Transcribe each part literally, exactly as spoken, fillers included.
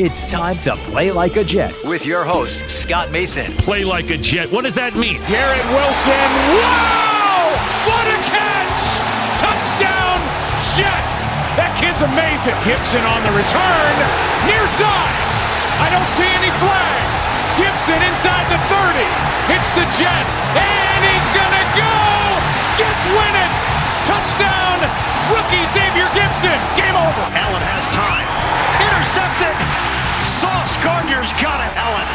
It's time to Play Like a Jet with your host, Scott Mason. Play like a Jet. What does that mean? Garrett Wilson. Wow! What a catch! Touchdown, Jets! That kid's amazing. Gibson on the return. Near side. I don't see any flags. Gibson inside the thirty. Hits the Jets. And he's going to go! Jets win it! Touchdown, rookie Xavier Gibson. Game over. Allen has time. Intercepted. Sauce Gardner's got it. Allen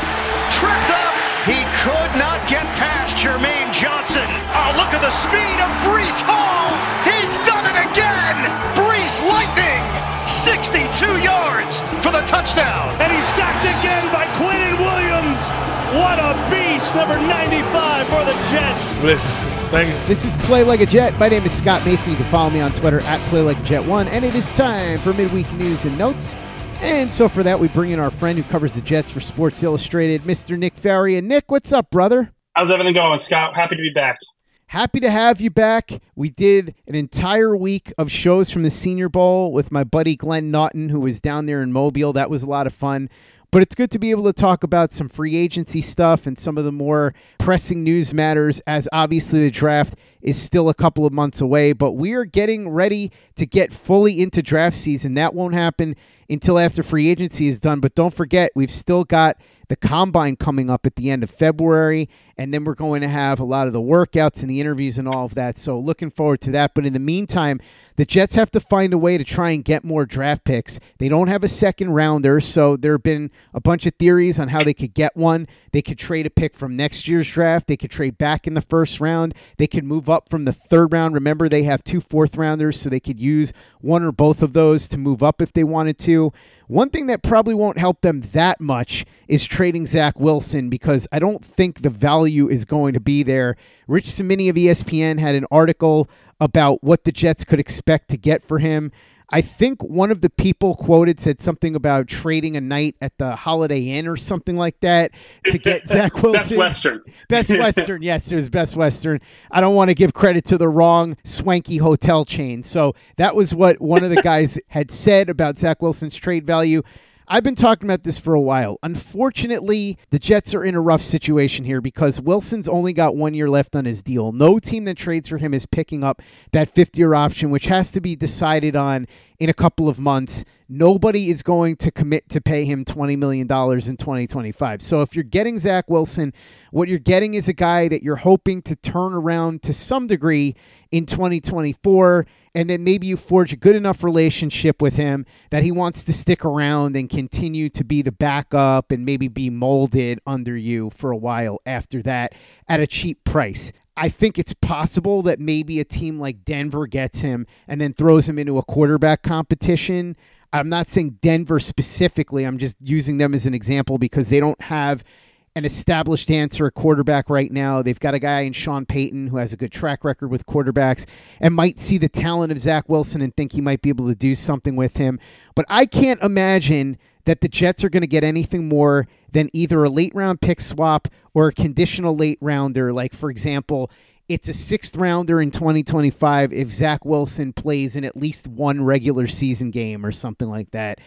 tripped up. He could not get past Jermaine Johnson. Oh, look at the speed of Breece Hall. He's done it again. Breece lightning. sixty-two yards for the touchdown. And he's sacked again by Quincy Williams. What a beast. Number ninety-five for the Jets. Listen. This is Play Like a Jet. My name is Scott Mason. You can follow me on Twitter at Play Like Jet one. And it is time for midweek news and notes. And so for that, we bring in our friend who covers the Jets for Sports Illustrated, Mister Nick Faria. Nick, what's up, brother? How's everything going, Scott? Happy to be back. Happy to have you back. We did an entire week of shows from the Senior Bowl with my buddy Glenn Naughton, who was down there in Mobile. That was a lot of fun. But it's good to be able to talk about some free agency stuff and some of the more pressing news matters, as obviously the draft is still a couple of months away. But we are getting ready to get fully into draft season. That won't happen until after free agency is done. But don't forget, we've still got the combine coming up at the end of February. And then we're going to have a lot of the workouts and the interviews and all of that. So looking forward to that. But in the meantime, the Jets have to find a way to try and get more draft picks. They don't have a second rounder, so there have been a bunch of theories on how they could get one. They could trade a pick from next year's draft. They could trade back in the first round. They could move up from the third round. Remember, they have two fourth rounders, so they could use one or both of those to move up if they wanted to. One thing that probably won't help them that much is trading Zach Wilson, because I don't think the value is going to be there. Rich Cimini of E S P N had an article about what the Jets could expect to get for him. I think one of the people quoted said something about trading a night at the Holiday Inn or something like that to get Zach Wilson. Best Western. Best Western, yes, it was Best Western. I don't want to give credit to the wrong swanky hotel chain. So that was what one of the guys had said about Zach Wilson's trade value. I've been talking about this for a while. Unfortunately, the Jets are in a rough situation here because Wilson's only got one year left on his deal. No team that trades for him is picking up that fifth-year option, which has to be decided on in a couple of months. Nobody is going to commit to pay him twenty million dollars in twenty twenty-five. So if you're getting Zach Wilson, what you're getting is a guy that you're hoping to turn around to some degree in twenty twenty-four, and then maybe you forge a good enough relationship with him that he wants to stick around and continue to be the backup and maybe be molded under you for a while after that at a cheap price. I think it's possible that maybe a team like Denver gets him and then throws him into a quarterback competition. I'm not saying Denver specifically. I'm just using them as an example because they don't have an established answer at quarterback right now. They've got a guy in Sean Payton who has a good track record with quarterbacks and might see the talent of Zach Wilson and think he might be able to do something with him. But I can't imagine that the Jets are going to get anything more than either a late-round pick swap or a conditional late-rounder. Like, for example, it's a sixth-rounder in twenty twenty-five if Zach Wilson plays in at least one regular season game or something like that.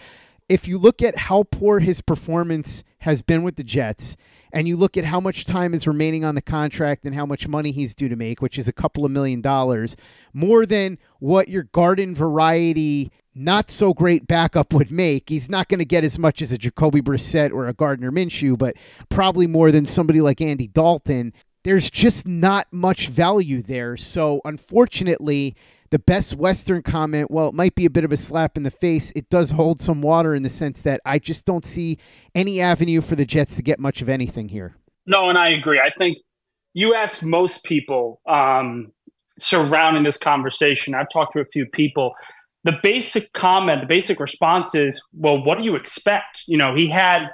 If you look at how poor his performance has been with the Jets, and you look at how much time is remaining on the contract and how much money he's due to make, which is a couple of million dollars, more than what your garden variety not so great backup would make. He's not going to get as much as a Jacoby Brissett or a Gardner Minshew, but probably more than somebody like Andy Dalton. There's just not much value there. So unfortunately, the Best Western comment, well, it might be a bit of a slap in the face. It does hold some water in the sense that I just don't see any avenue for the Jets to get much of anything here. No, and I agree. I think you ask most people um, surrounding this conversation. I've talked to a few people. The basic comment, the basic response is, well, what do you expect? You know, he had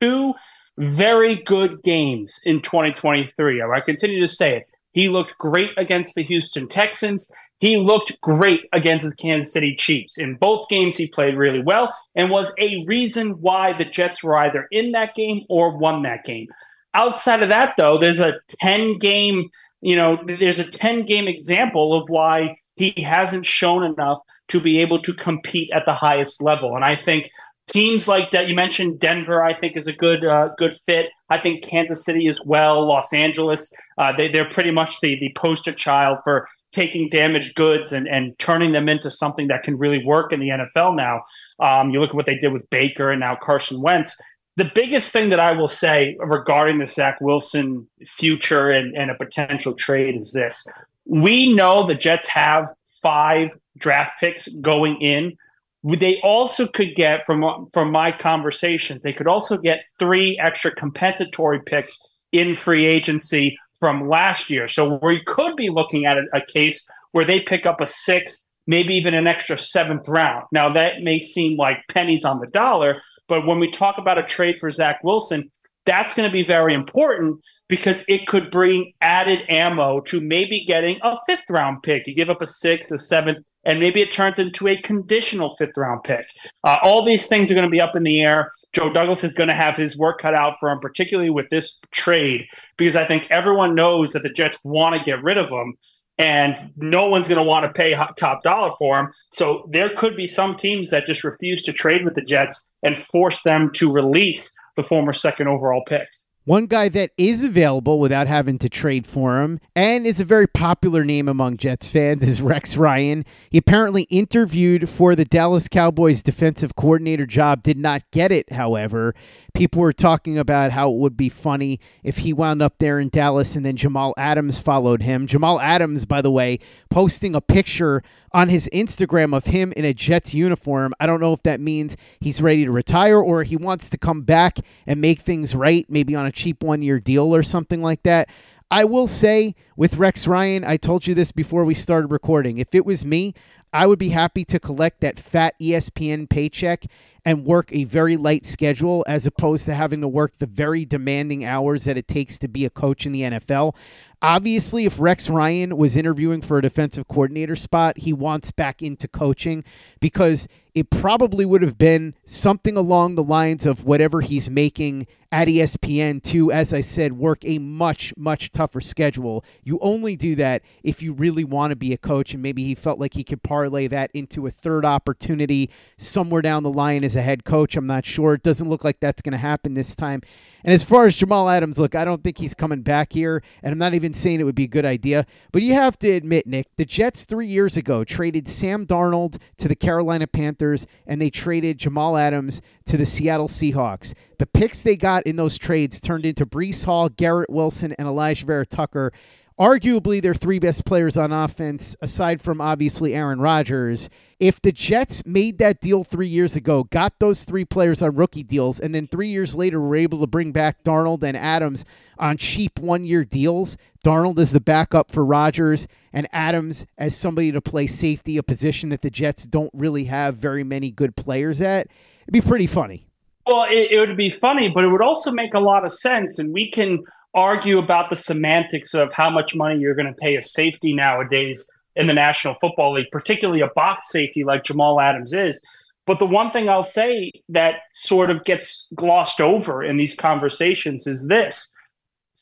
two very good games in twenty twenty-three. I continue to say it. He looked great against the Houston Texans. He looked great against his Kansas City Chiefs. In both games, he played really well and was a reason why the Jets were either in that game or won that game. Outside of that, though, there's a ten-game, you know, there's a ten-game example of why he hasn't shown enough to be able to compete at the highest level. And I think teams like that you mentioned, Denver, I think, is a good uh, good fit. I think Kansas City as well, Los Angeles. Uh, they, they're pretty much the the poster child for taking damaged goods and, and turning them into something that can really work in the N F L now. Um, you look at what they did with Baker and now Carson Wentz. The biggest thing that I will say regarding the Zach Wilson future and, and a potential trade is this. We know the Jets have five draft picks going in. They also could get, from, from my conversations, they could also get three extra compensatory picks in free agency from last year. So we could be looking at a, a case where they pick up a sixth, maybe even an extra seventh round. Now, that may seem like pennies on the dollar, but when we talk about a trade for Zach Wilson, that's going to be very important because it could bring added ammo to maybe getting a fifth round pick. You give up a sixth, a seventh, and maybe it turns into a conditional fifth round pick. Uh, all these things are going to be up in the air. Joe Douglas is going to have his work cut out for him, particularly with this trade, because I think everyone knows that the Jets want to get rid of him and no one's going to want to pay top dollar for him. So there could be some teams that just refuse to trade with the Jets and force them to release the former second overall pick. One guy that is available without having to trade for him and is a very popular name among Jets fans is Rex Ryan. He apparently interviewed for the Dallas Cowboys defensive coordinator job, did not get it, however. People were talking about how it would be funny if he wound up there in Dallas and then Jamal Adams followed him. Jamal Adams, by the way, posting a picture on his Instagram of him in a Jets uniform. I don't know if that means he's ready to retire or he wants to come back and make things right, maybe on a cheap one-year deal or something like that. I will say with Rex Ryan, I told you this before we started recording, if it was me, I would be happy to collect that fat E S P N paycheck and work a very light schedule as opposed to having to work the very demanding hours that it takes to be a coach in the N F L. Obviously, if Rex Ryan was interviewing for a defensive coordinator spot, he wants back into coaching because it probably would have been something along the lines of whatever he's making at E S P N to, as I said, work a much, much tougher schedule. You only do that if you really want to be a coach, and maybe he felt like he could parlay that into a third opportunity somewhere down the line as a head coach. I'm not sure. It doesn't look like that's going to happen this time. And as far as Jamal Adams, look, I don't think he's coming back here, and I'm not even saying it would be a good idea. But you have to admit, Nick, the Jets three years ago traded Sam Darnold to the Carolina Panthers, and they traded Jamal Adams to the Seattle Seahawks. The picks they got in those trades turned into Breece Hall, Garrett Wilson, and Elijah Vera Tucker, arguably their three best players on offense, aside from obviously Aaron Rodgers. If the Jets made that deal three years ago, got those three players on rookie deals, and then three years later were able to bring back Darnold and Adams on cheap one-year deals, Darnold is the backup for Rodgers and Adams as somebody to play safety, a position that the Jets don't really have very many good players at, it'd be pretty funny. Well, it, it would be funny, but it would also make a lot of sense, and we can argue about the semantics of how much money you're going to pay a safety nowadays in the National Football League, particularly a box safety like Jamal Adams is. But the one thing I'll say that sort of gets glossed over in these conversations is this.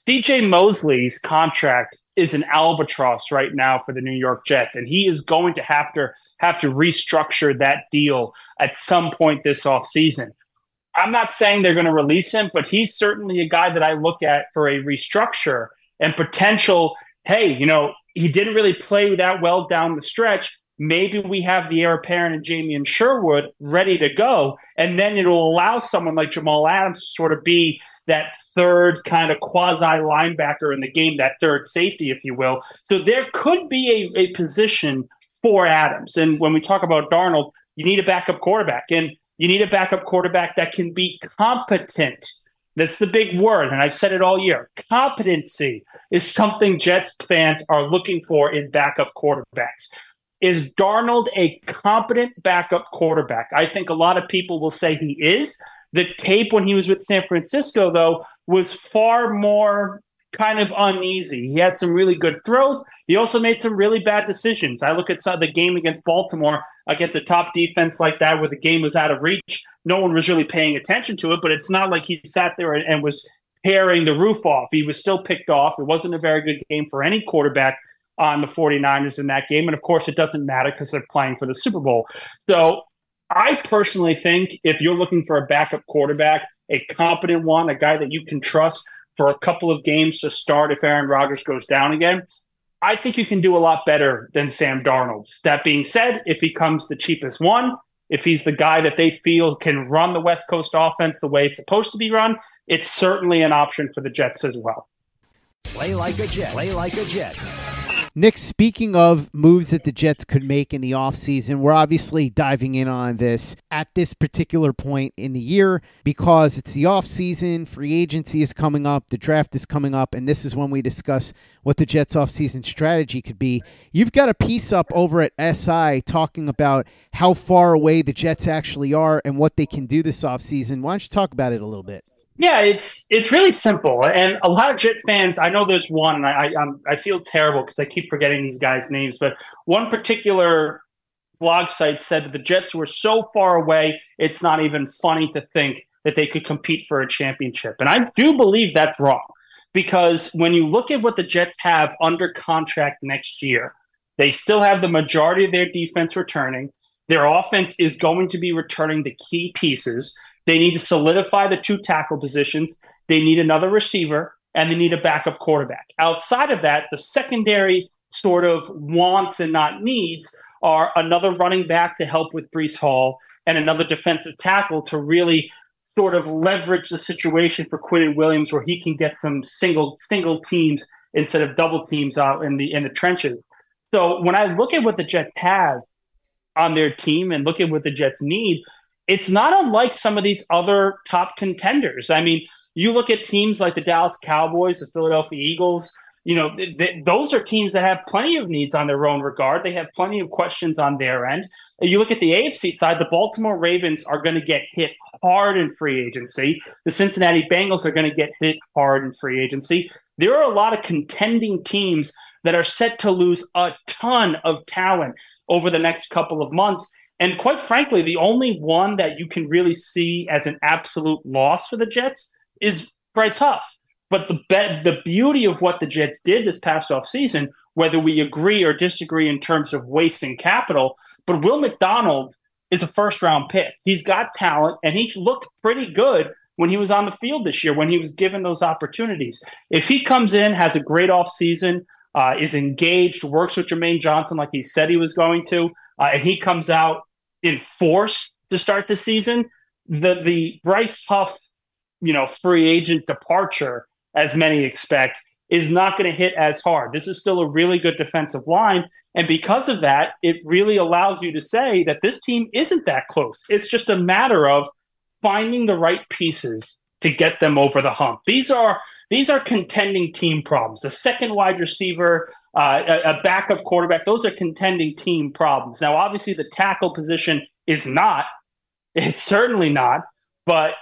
C J Mosley's contract is an albatross right now for the New York Jets, and he is going to have to have to restructure that deal at some point this offseason. I'm not saying they're going to release him, but he's certainly a guy that I look at for a restructure and potential, hey, you know, he didn't really play that well down the stretch. Maybe we have the heir apparent and Jamien Sherwood ready to go, and then it'll allow someone like Jamal Adams to sort of be that third kind of quasi-linebacker in the game, that third safety, if you will. So there could be a, a position for Adams. And when we talk about Darnold, you need a backup quarterback. And you need a backup quarterback that can be competent. That's the big word, and I've said it all year. Competency is something Jets fans are looking for in backup quarterbacks. Is Darnold a competent backup quarterback? I think a lot of people will say he is. The tape when he was with San Francisco, though, was far more kind of uneasy. He had some really good throws. He also made some really bad decisions. I look at the game against Baltimore against a top defense like that where the game was out of reach. No one was really paying attention to it, but it's not like he sat there and, and was tearing the roof off. He was still picked off. It wasn't a very good game for any quarterback on the forty-niners in that game. And, of course, it doesn't matter because they're playing for the Super Bowl. So I personally think if you're looking for a backup quarterback, a competent one, a guy that you can trust for a couple of games to start if Aaron Rodgers goes down again, I think you can do a lot better than Sam Darnold. That being said, if he comes the cheapest one, if he's the guy that they feel can run the West Coast offense the way it's supposed to be run, it's certainly an option for the Jets as well. Play like a Jet. Play like a Jet. Nick, speaking of moves that the Jets could make in the offseason, we're obviously diving in on this at this particular point in the year because it's the offseason, free agency is coming up, the draft is coming up, and this is when we discuss what the Jets' offseason strategy could be. You've got a piece up over at S I talking about how far away the Jets actually are and what they can do this offseason. Why don't you talk about it a little bit? Yeah, it's it's really simple. And a lot of Jet fans, I know there's one, and I I'm, I feel terrible because I keep forgetting these guys' names, but one particular blog site said that the Jets were so far away, it's not even funny to think that they could compete for a championship. And I do believe that's wrong because when you look at what the Jets have under contract next year, they still have the majority of their defense returning. Their offense is going to be returning the key pieces. They need to solidify the two tackle positions. They need another receiver, and they need a backup quarterback. Outside of that, the secondary sort of wants and not needs are another running back to help with Breece Hall and another defensive tackle to really sort of leverage the situation for Quincy Williams where he can get some single single teams instead of double teams out in the in the trenches. So when I look at what the Jets have on their team and look at what the Jets need, it's not unlike some of these other top contenders. I mean, you look at teams like the Dallas Cowboys, the Philadelphia Eagles, you know, th- th- those are teams that have plenty of needs on their own regard. They have plenty of questions on their end. You look at the A F C side, the Baltimore Ravens are going to get hit hard in free agency. The Cincinnati Bengals are going to get hit hard in free agency. There are a lot of contending teams that are set to lose a ton of talent over the next couple of months. And quite frankly, the only one that you can really see as an absolute loss for the Jets is Bryce Huff. But the be- the beauty of what the Jets did this past offseason, whether we agree or disagree in terms of wasting capital, but Will McDonald is a first-round pick. He's got talent, and he looked pretty good when he was on the field this year, when he was given those opportunities. If he comes in, has a great offseason, uh, is engaged, works with Jermaine Johnson like he said he was going to, uh, and he comes out in force to start the season, the the Bryce Huff, you know, free agent departure, as many expect, is not going to hit as hard. This is still a really good defensive line. And because of that, it really allows you to say that this team isn't that close. It's just a matter of finding the right pieces to get them over the hump. These are these are contending team problems. A second wide receiver, uh, a, a backup quarterback, those are contending team problems. Now, obviously, the tackle position is not. It's certainly not. But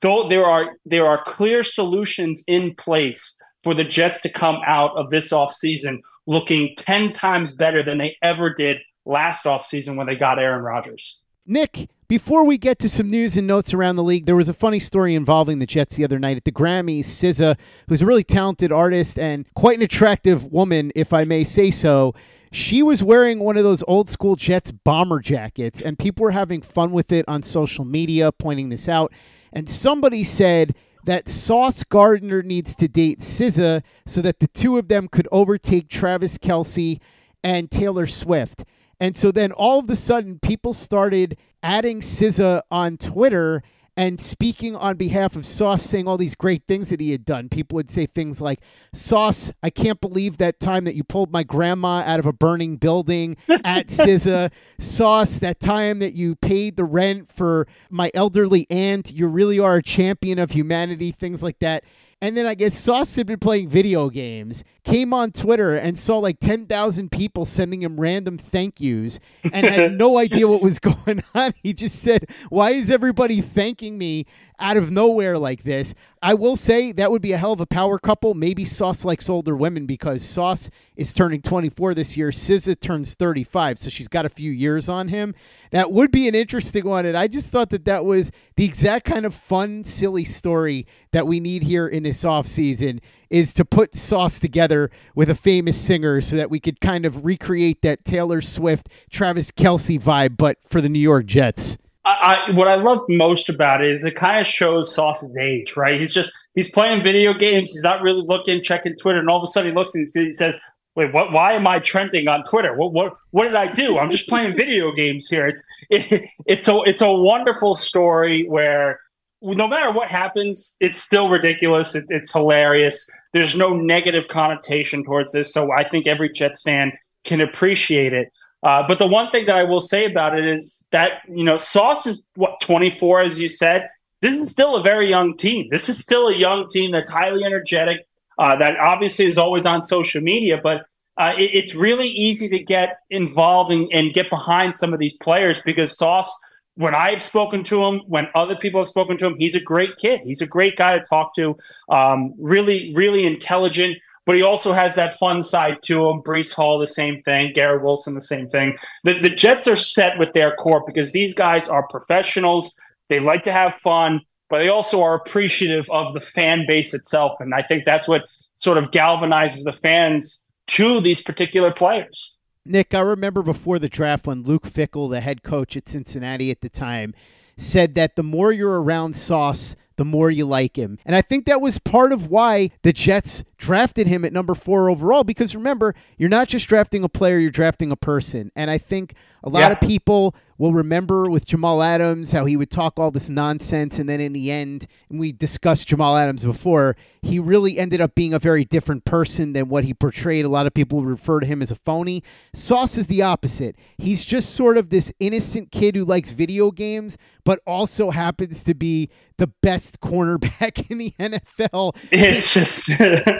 though there are there are clear solutions in place for the Jets to come out of this offseason looking ten times better than they ever did last offseason when they got Aaron Rodgers. Nick, before we get to some news and notes around the league, there was a funny story involving the Jets the other night at the Grammys. S Z A, who's a really talented artist and quite an attractive woman, if I may say so, she was wearing one of those old school Jets bomber jackets, and people were having fun with it on social media, pointing this out. And somebody said that Sauce Gardner needs to date S Z A so that the two of them could overtake Travis Kelce and Taylor Swift. And so then all of a sudden, people started adding S Z A on Twitter and speaking on behalf of Sauce, saying all these great things that he had done. People would say things like, Sauce, I can't believe that time that you pulled my grandma out of a burning building at S Z A. Sauce, that time that you paid the rent for my elderly aunt. You really are a champion of humanity, things like that. And then I guess Sauce had been playing video games, came on Twitter and saw like ten thousand people sending him random thank yous and had no idea what was going on. He just said, why is everybody thanking me out of nowhere like this? I will say that would be a hell of a power couple. Maybe Sauce likes older women because Sauce is turning twenty-four this year. S Z A turns thirty-five, so she's got a few years on him. That would be an interesting one, and I just thought that that was the exact kind of fun, silly story that we need here in this offseason is to put Sauce together with a famous singer so that we could kind of recreate that Taylor Swift, Travis Kelce vibe, but for the New York Jets. I, what I love most about it is it kind of shows Sauce's age, right? He's just he's playing video games. He's not really looking, checking Twitter, and all of a sudden he looks and he says, "Wait, what? Why am I trending on Twitter? What? What? What did I do? I'm just playing video games here." It's it, it's a it's a wonderful story where no matter what happens, it's still ridiculous. It's it's hilarious. There's no negative connotation towards this, so I think every Jets fan can appreciate it. Uh, but the one thing that I will say about it is that, you know, Sauce is, what, twenty-four, as you said. This is still a very young team. This is still a young team that's highly energetic, uh, that obviously is always on social media. But uh, it, it's really easy to get involved in, and get behind some of these players because Sauce, when I've spoken to him, when other people have spoken to him, he's a great kid. He's a great guy to talk to, um, really, really intelligent. But he also has that fun side to him. Breece Hall, the same thing. Garrett Wilson, the same thing. The, the Jets are set with their core because these guys are professionals. They like to have fun, but they also are appreciative of the fan base itself. And I think that's what sort of galvanizes the fans to these particular players. Nick, I remember before the draft when Luke Fickle, the head coach at Cincinnati at the time, said that the more you're around Sauce, the more you like him. And I think that was part of why the Jets drafted him at number four overall, because remember, you're not just drafting a player, you're drafting a person. And I think a lot yeah. of people will remember with Jamal Adams, how he would talk all this nonsense. And then in the end, and we discussed Jamal Adams before, he really ended up being a very different person than what he portrayed. A lot of people refer to him as a phony. Sauce is the opposite. He's just sort of this innocent kid who likes video games, but also happens to be the best cornerback in the N F L. It's just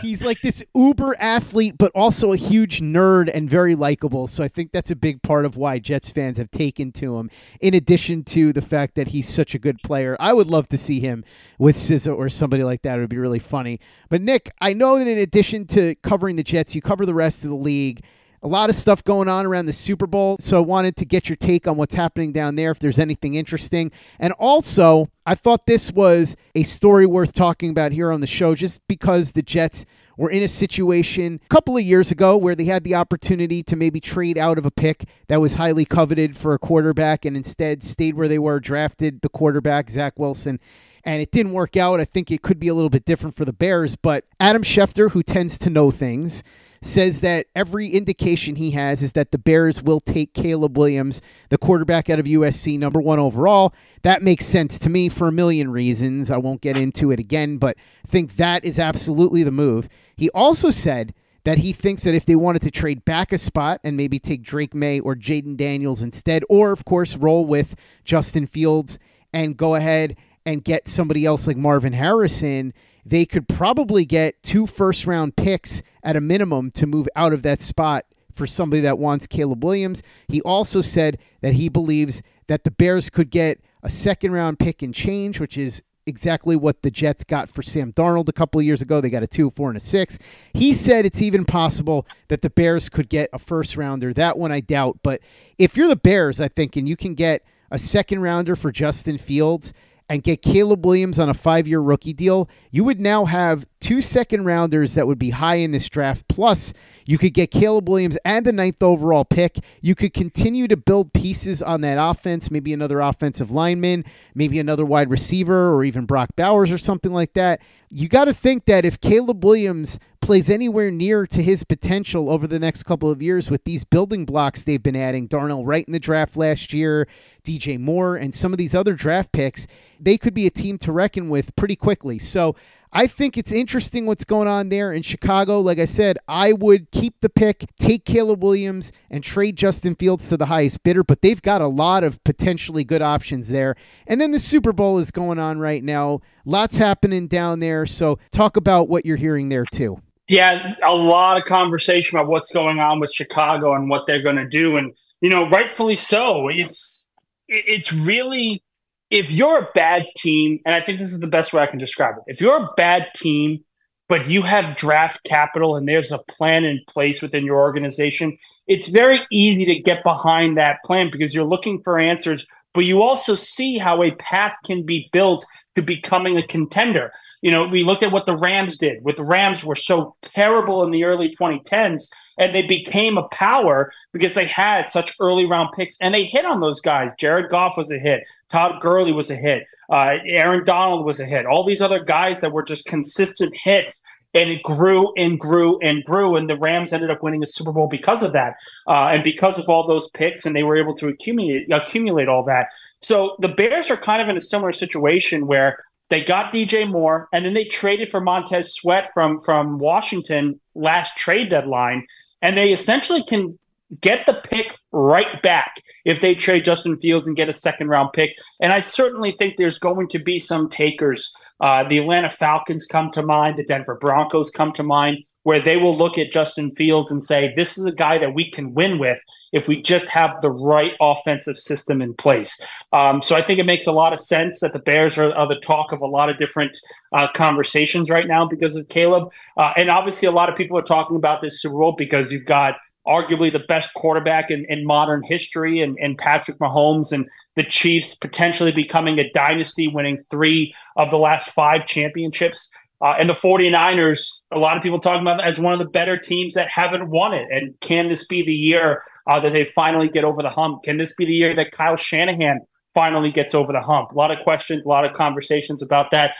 he's like this uber athlete, but also a huge nerd and very likable. So I think that's a big part of why Jets fans have taken to him, in addition to the fact that he's such a good player. I would love to see him with S Z A or somebody like that. It would be really funny. But Nick, I know that in addition to covering the Jets, you cover the rest of the league. A lot of stuff going on around the Super Bowl, so I wanted to get your take on what's happening down there, if there's anything interesting. And also, I thought this was a story worth talking about here on the show just because the Jets were in a situation a couple of years ago where they had the opportunity to maybe trade out of a pick that was highly coveted for a quarterback and instead stayed where they were, drafted the quarterback, Zach Wilson. And it didn't work out. I think it could be a little bit different for the Bears, but Adam Schefter, who tends to know things, says that every indication he has is that the Bears will take Caleb Williams, the quarterback out of U S C, number one overall. That makes sense to me for a million reasons. I won't get into it again, but I think that is absolutely the move. He also said that he thinks that if they wanted to trade back a spot and maybe take Drake May or Jaden Daniels instead, or, of course, roll with Justin Fields and go ahead and get somebody else like Marvin Harrison, they could probably get two first-round picks at a minimum to move out of that spot for somebody that wants Caleb Williams. He also said that he believes that the Bears could get a second-round pick and change, which is exactly what the Jets got for Sam Darnold a couple of years ago. They got a two, four, and a six. He said it's even possible that the Bears could get a first-rounder. That one I doubt. But if you're the Bears, I think, and you can get a second-rounder for Justin Fields and get Caleb Williams on a five-year rookie deal, you would now have two second-rounders that would be high in this draft. Plus, you could get Caleb Williams and the ninth overall pick. You could continue to build pieces on that offense, maybe another offensive lineman, maybe another wide receiver, or even Brock Bowers or something like that. You got to think that if Caleb Williams plays anywhere near to his potential over the next couple of years with these building blocks they've been adding, Darnell Wright in the draft last year, D J Moore, and some of these other draft picks, they could be a team to reckon with pretty quickly. So I think it's interesting what's going on there in Chicago. Like I said, I would keep the pick, take Caleb Williams, and trade Justin Fields to the highest bidder, but they've got a lot of potentially good options there. And then the Super Bowl is going on right now. Lots happening down there, so talk about what you're hearing there too. Yeah, a lot of conversation about what's going on with Chicago and what they're going to do. And, you know, rightfully so. It's it's really... If you're a bad team, and I think this is the best way I can describe it. If you're a bad team, but you have draft capital and there's a plan in place within your organization, it's very easy to get behind that plan because you're looking for answers, but you also see how a path can be built to becoming a contender. You know, we looked at what the Rams did. With the Rams were so terrible in the early twenty tens, and they became a power because they had such early round picks, and they hit on those guys. Jared Goff was a hit. Todd Gurley was a hit. Uh, Aaron Donald was a hit. All these other guys that were just consistent hits, and it grew and grew and grew, and the Rams ended up winning a Super Bowl because of that, uh, and because of all those picks, and they were able to accumulate accumulate all that. So the Bears are kind of in a similar situation where they got D J Moore, and then they traded for Montez Sweat from, from Washington last trade deadline, and they essentially can get the pick right back if they trade Justin Fields and get a second-round pick. And I certainly think there's going to be some takers. Uh, the Atlanta Falcons come to mind. The Denver Broncos come to mind, where they will look at Justin Fields and say, this is a guy that we can win with if we just have the right offensive system in place. Um, so I think it makes a lot of sense that the Bears are, are the talk of a lot of different uh, conversations right now because of Caleb. Uh, and obviously a lot of people are talking about this Super Bowl because you've got arguably the best quarterback in, in modern history and, and Patrick Mahomes and the Chiefs potentially becoming a dynasty, winning three of the last five championships. Uh, and the 49ers, a lot of people talking about as one of the better teams that haven't won it. And can this be the year uh, that they finally get over the hump? Can this be the year that Kyle Shanahan finally gets over the hump? A lot of questions, a lot of conversations about that.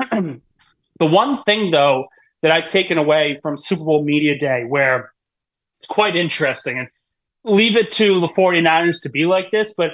The one thing, though, that I've taken away from Super Bowl Media Day, where it's quite interesting, and leave it to the 49ers to be like this, but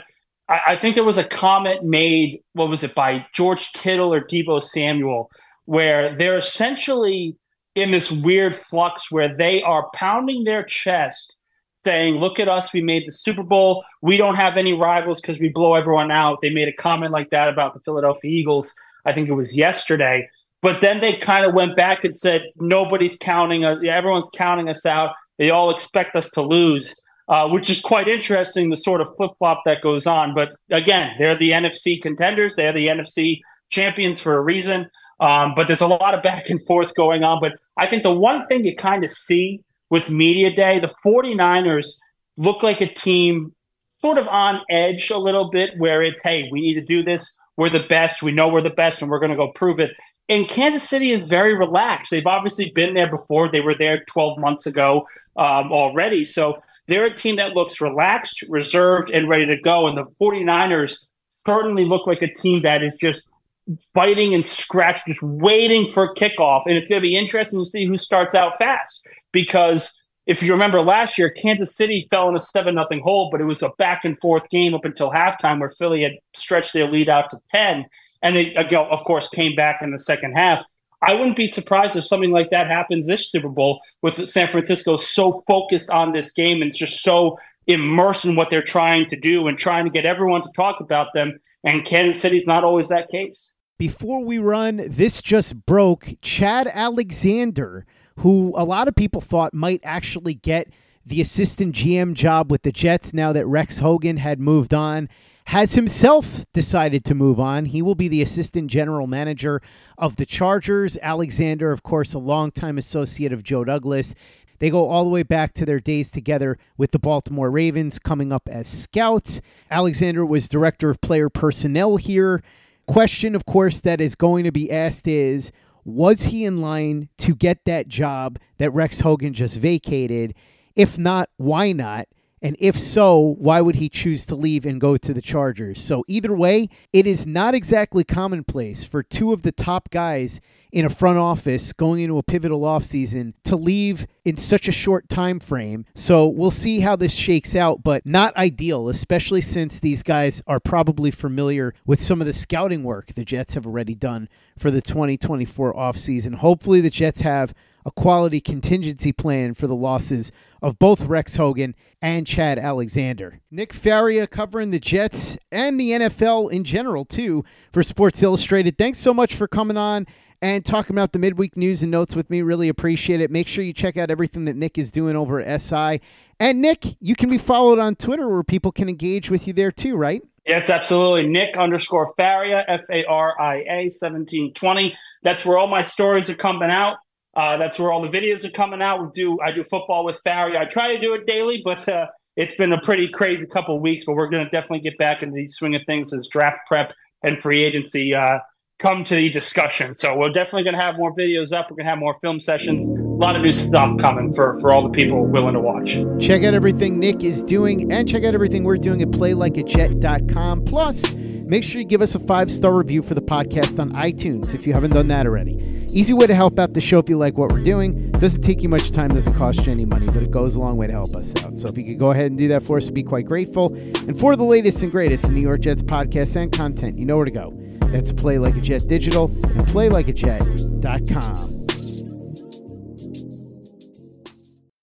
I, I think there was a comment made, what was it, by George Kittle or Deebo Samuel, where they're essentially in this weird flux where they are pounding their chest saying, look at us, we made the Super Bowl. We don't have any rivals because we blow everyone out. They made a comment like that about the Philadelphia Eagles. I think it was yesterday. But then they kind of went back and said, nobody's counting us. Everyone's counting us out. They all expect us to lose, uh, which is quite interesting, the sort of flip-flop that goes on. But again, they're the N F C contenders. They're the N F C champions for a reason. Um, but there's a lot of back and forth going on. But I think the one thing you kind of see with Media Day, the 49ers look like a team sort of on edge a little bit where it's, hey, we need to do this. We're the best. We know we're the best, and we're going to go prove it. And Kansas City is very relaxed. They've obviously been there before. They were there twelve months ago um, already. So they're a team that looks relaxed, reserved, and ready to go. And the 49ers certainly look like a team that is just biting and scratch, just waiting for kickoff. And it's going to be interesting to see who starts out fast. Because if you remember last year, Kansas City fell in a seven nothing hole, but it was a back-and-forth game up until halftime where Philly had stretched their lead out to ten. And they, of course, came back in the second half. I wouldn't be surprised if something like that happens this Super Bowl with San Francisco so focused on this game and just so immersed in what they're trying to do and trying to get everyone to talk about them. And Kansas City's not always that case. Before we run, this just broke. Chad Alexander, who a lot of people thought might actually get the assistant G M job with the Jets now that Rex Hogan had moved on, has himself decided to move on. He will be the assistant general manager of the Chargers. Alexander, of course, a longtime associate of Joe Douglas. They go all the way back to their days together with the Baltimore Ravens, coming up as scouts. Alexander was director of player personnel here. Question, of course, that is going to be asked is, was he in line to get that job that Rex Hogan just vacated? If not, why not? And if so, why would he choose to leave and go to the Chargers? So either way, it is not exactly commonplace for two of the top guys in a front office going into a pivotal offseason to leave in such a short time frame. So we'll see how this shakes out, but not ideal, especially since these guys are probably familiar with some of the scouting work the Jets have already done for the twenty twenty-four offseason. Hopefully the Jets have a quality contingency plan for the losses of both Rex Hogan and Chad Alexander. Nick Faria covering the Jets and the N F L in general, too, for Sports Illustrated. Thanks so much for coming on and talking about the midweek news and notes with me. Really appreciate it. Make sure you check out everything that Nick is doing over at S I. And, Nick, you can be followed on Twitter where people can engage with you there, too, right? Yes, absolutely. Nick underscore Faria, F A R I A, seventeen twenty. That's where all my stories are coming out. Uh, that's where all the videos are coming out. We do. I do football with Faria. I try to do it daily, but uh, it's been a pretty crazy couple of weeks. But we're going to definitely get back into the swing of things as draft prep and free agency uh, come to the discussion. So we're definitely going to have more videos up. We're going to have more film sessions. A lot of new stuff coming for, for all the people willing to watch. Check out everything Nick is doing and check out everything we're doing at play like a jet dot com. Plus, Make sure you give us a five-star review for the podcast on iTunes if you haven't done that already. Easy way to help out the show if you like what we're doing. Doesn't take you much time, doesn't cost you any money, but it goes a long way to help us out. So if you could go ahead and do that for us, we'd be quite grateful. And for the latest and greatest in New York Jets podcasts and content, you know where to go. That's Play Like a Jet Digital and play like a jet dot com.